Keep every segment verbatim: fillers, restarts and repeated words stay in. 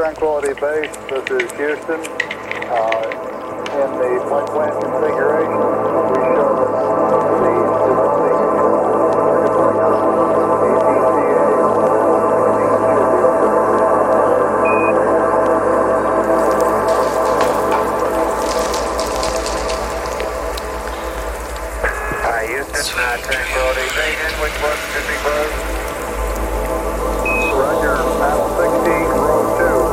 Tranquility Base, this is Houston. Uh, in the flight plan configuration, we show that the existing A T C A. Hi, Houston, uh, Tranquility Base, which was fifty-five. Roger, Battle sixteen, row two.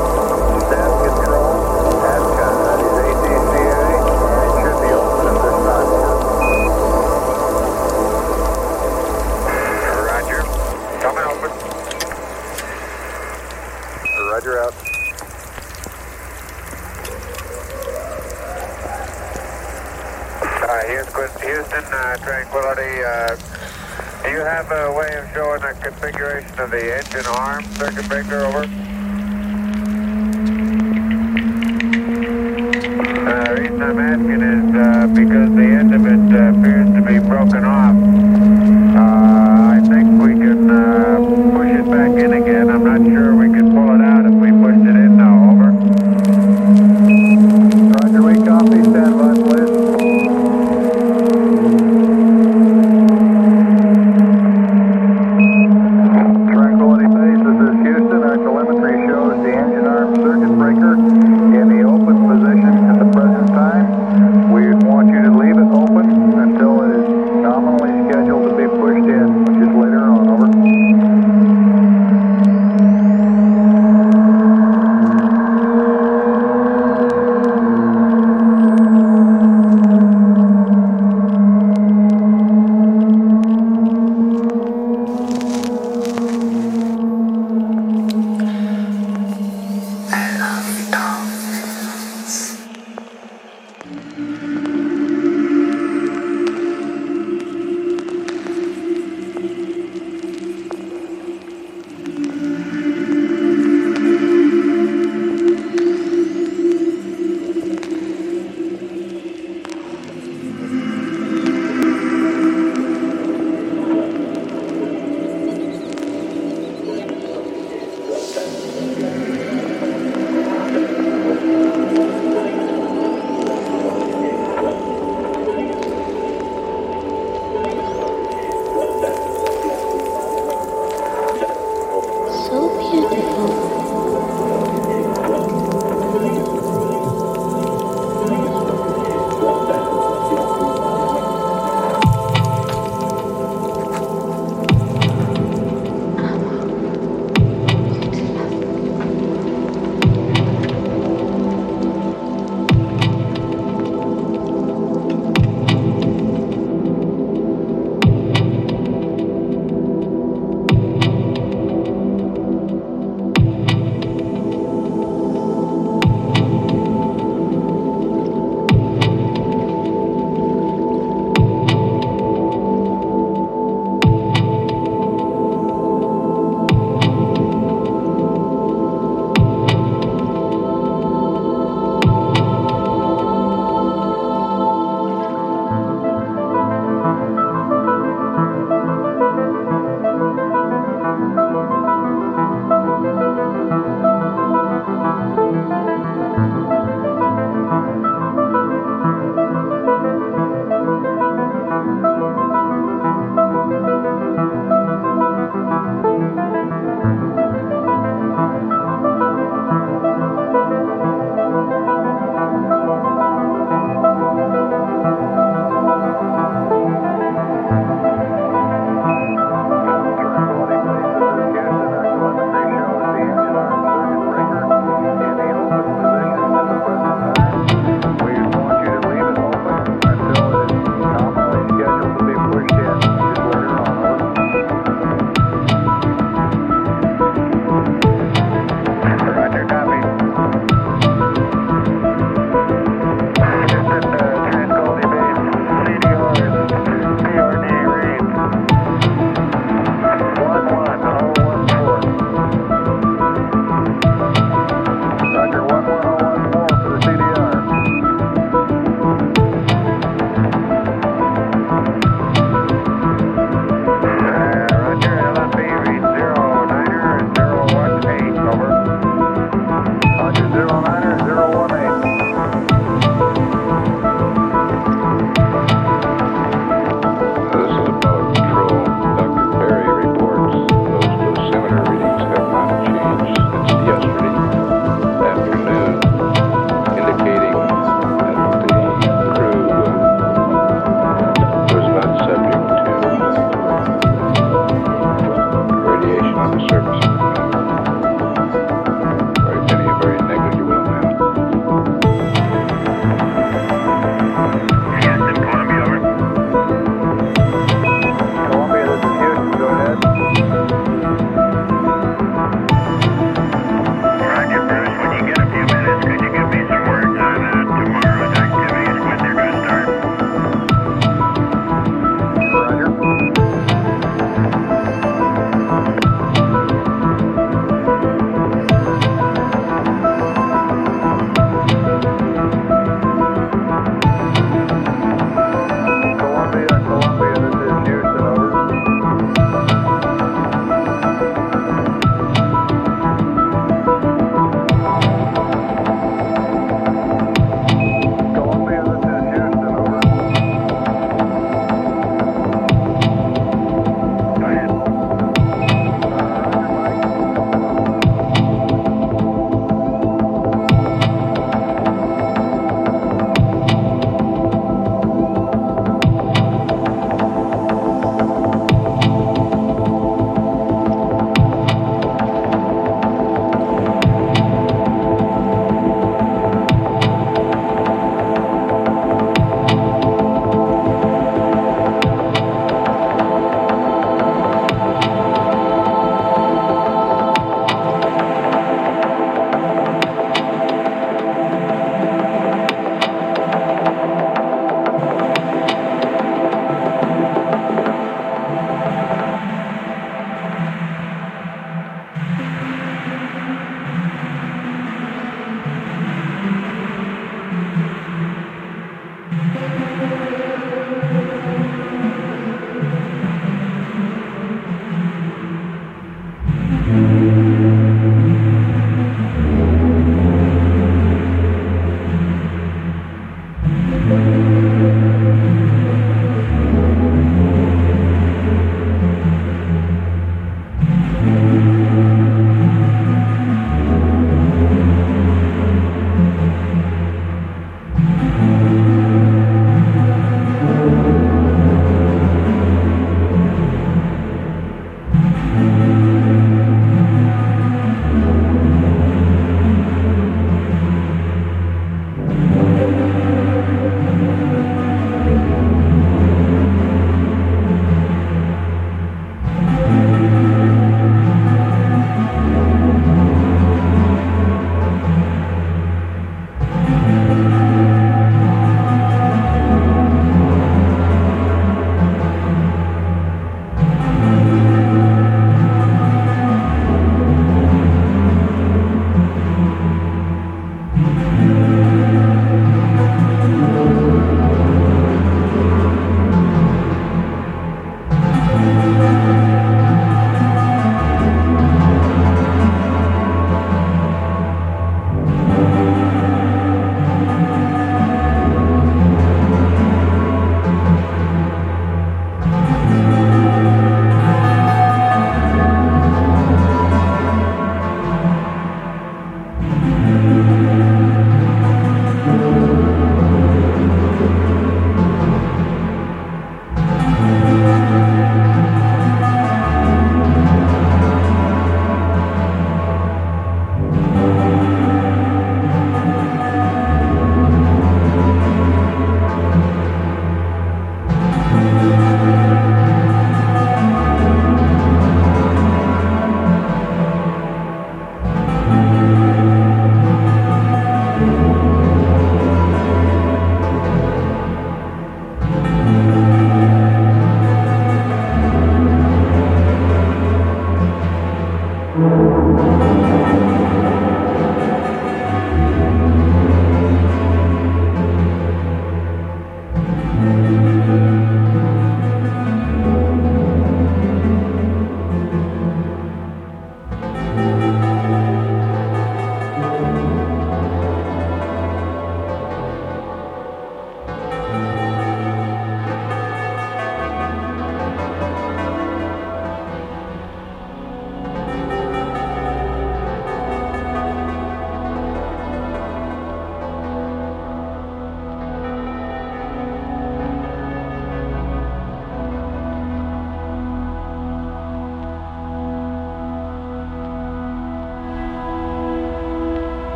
Configuration of the engine arm, circuit breaker, over. The uh, reason I'm asking is uh, because the end of it uh, appears to be broken off. Uh, I think we can uh, push it back in again. I'm not sure we can pull it out if we pushed it in now, over. Roger, we copy. Stand by, please.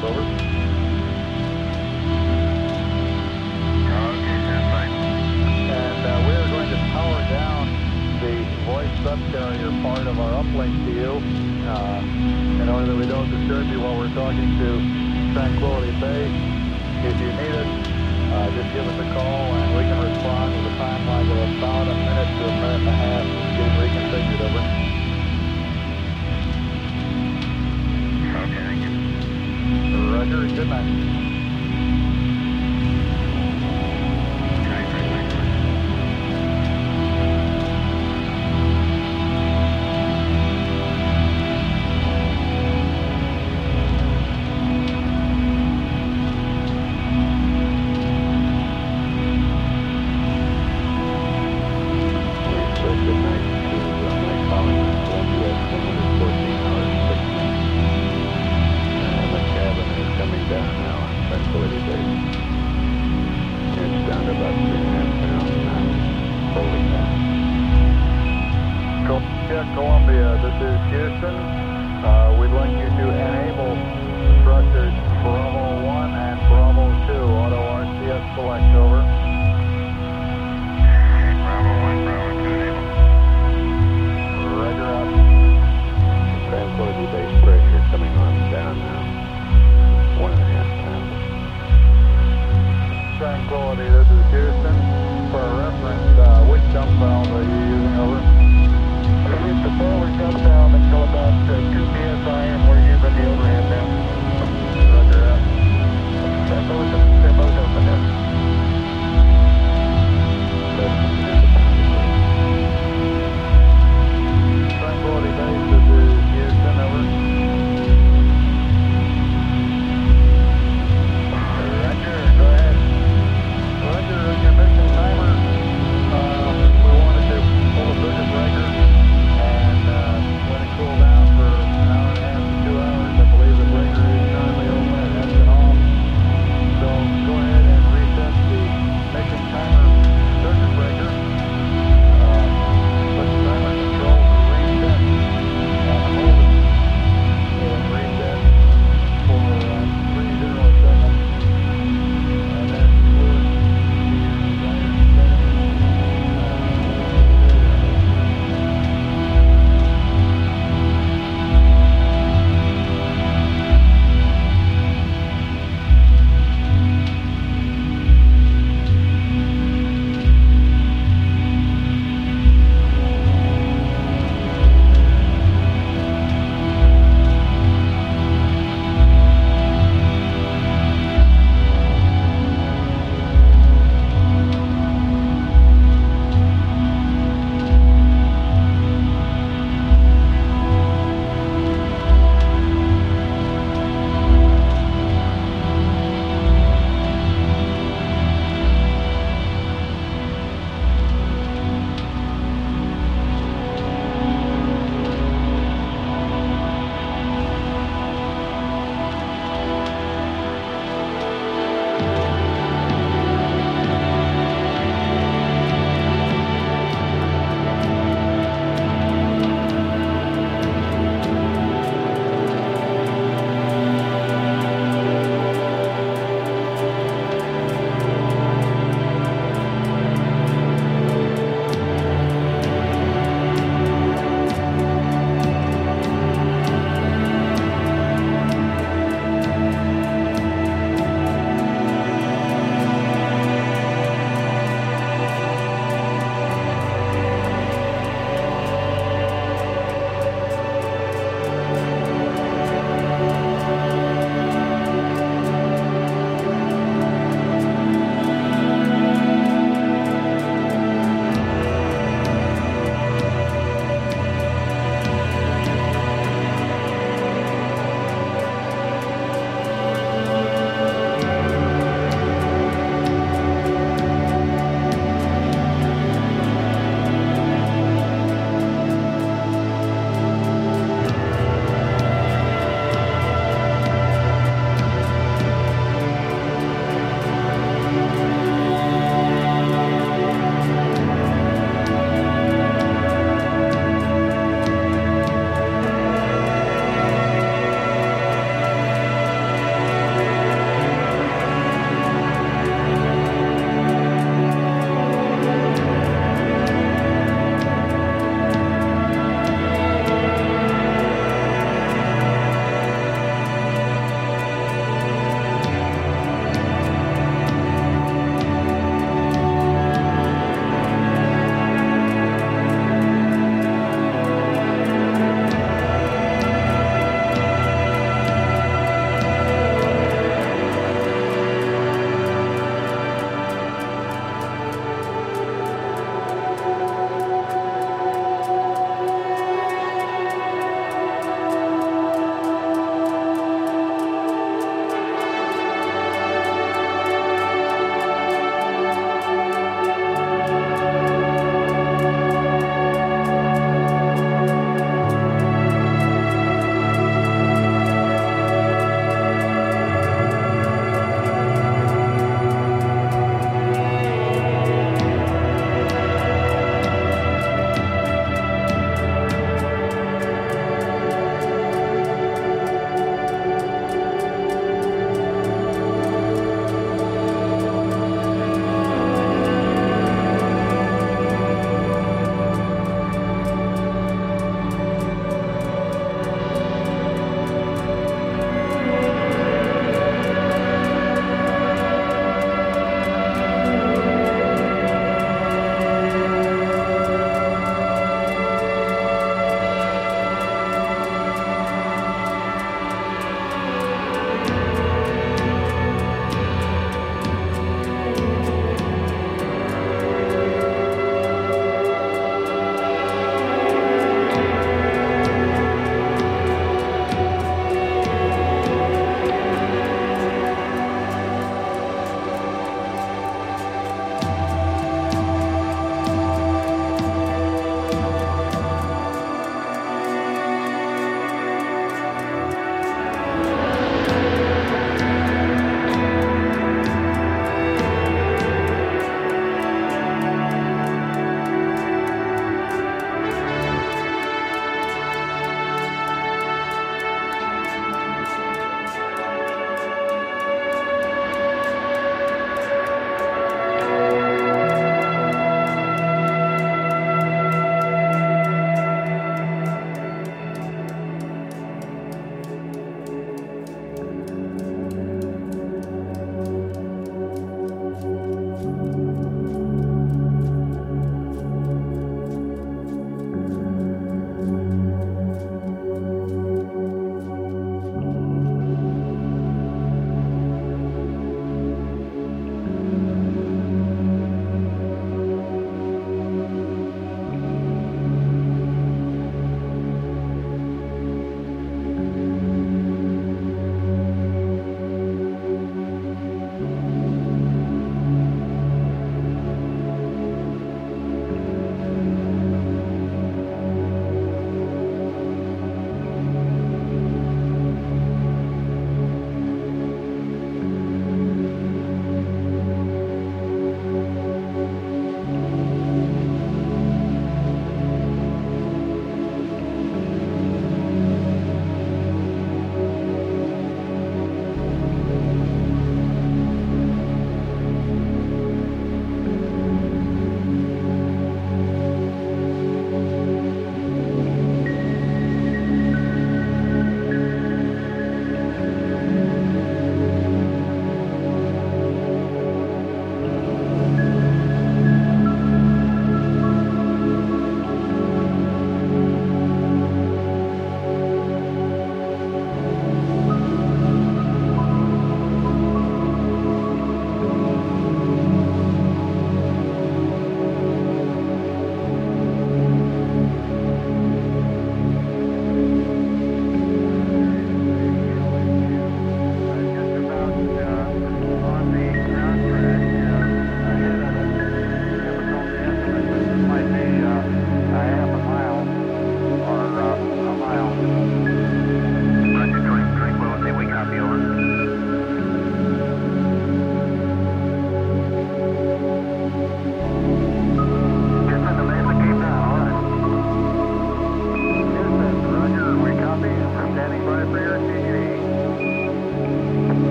Over. Okay, that's fine. And uh, we're uh, you're part of our uplink to you uh, in order that we don't disturb you while we're talking to Tranquility Bay. If you need us, uh, just give us a call and we can respond with a timeline of about a minute to a minute and a half to get reconfigured over. Roger, good night. Columbia, this is Houston. Uh, we'd like you to enable thrusters Bravo one and Bravo two, auto R C S select, over. Okay, Bravo one, Bravo two enable. Roger out. Tranquility base pressure coming on down now, one and a half pounds. Tranquility, this is Houston. For reference, uh, which dump valve are you using, over? The forward comes down until about uh, two P S I, and we're using the overhead now. Roger out. Step open, step open now.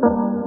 you.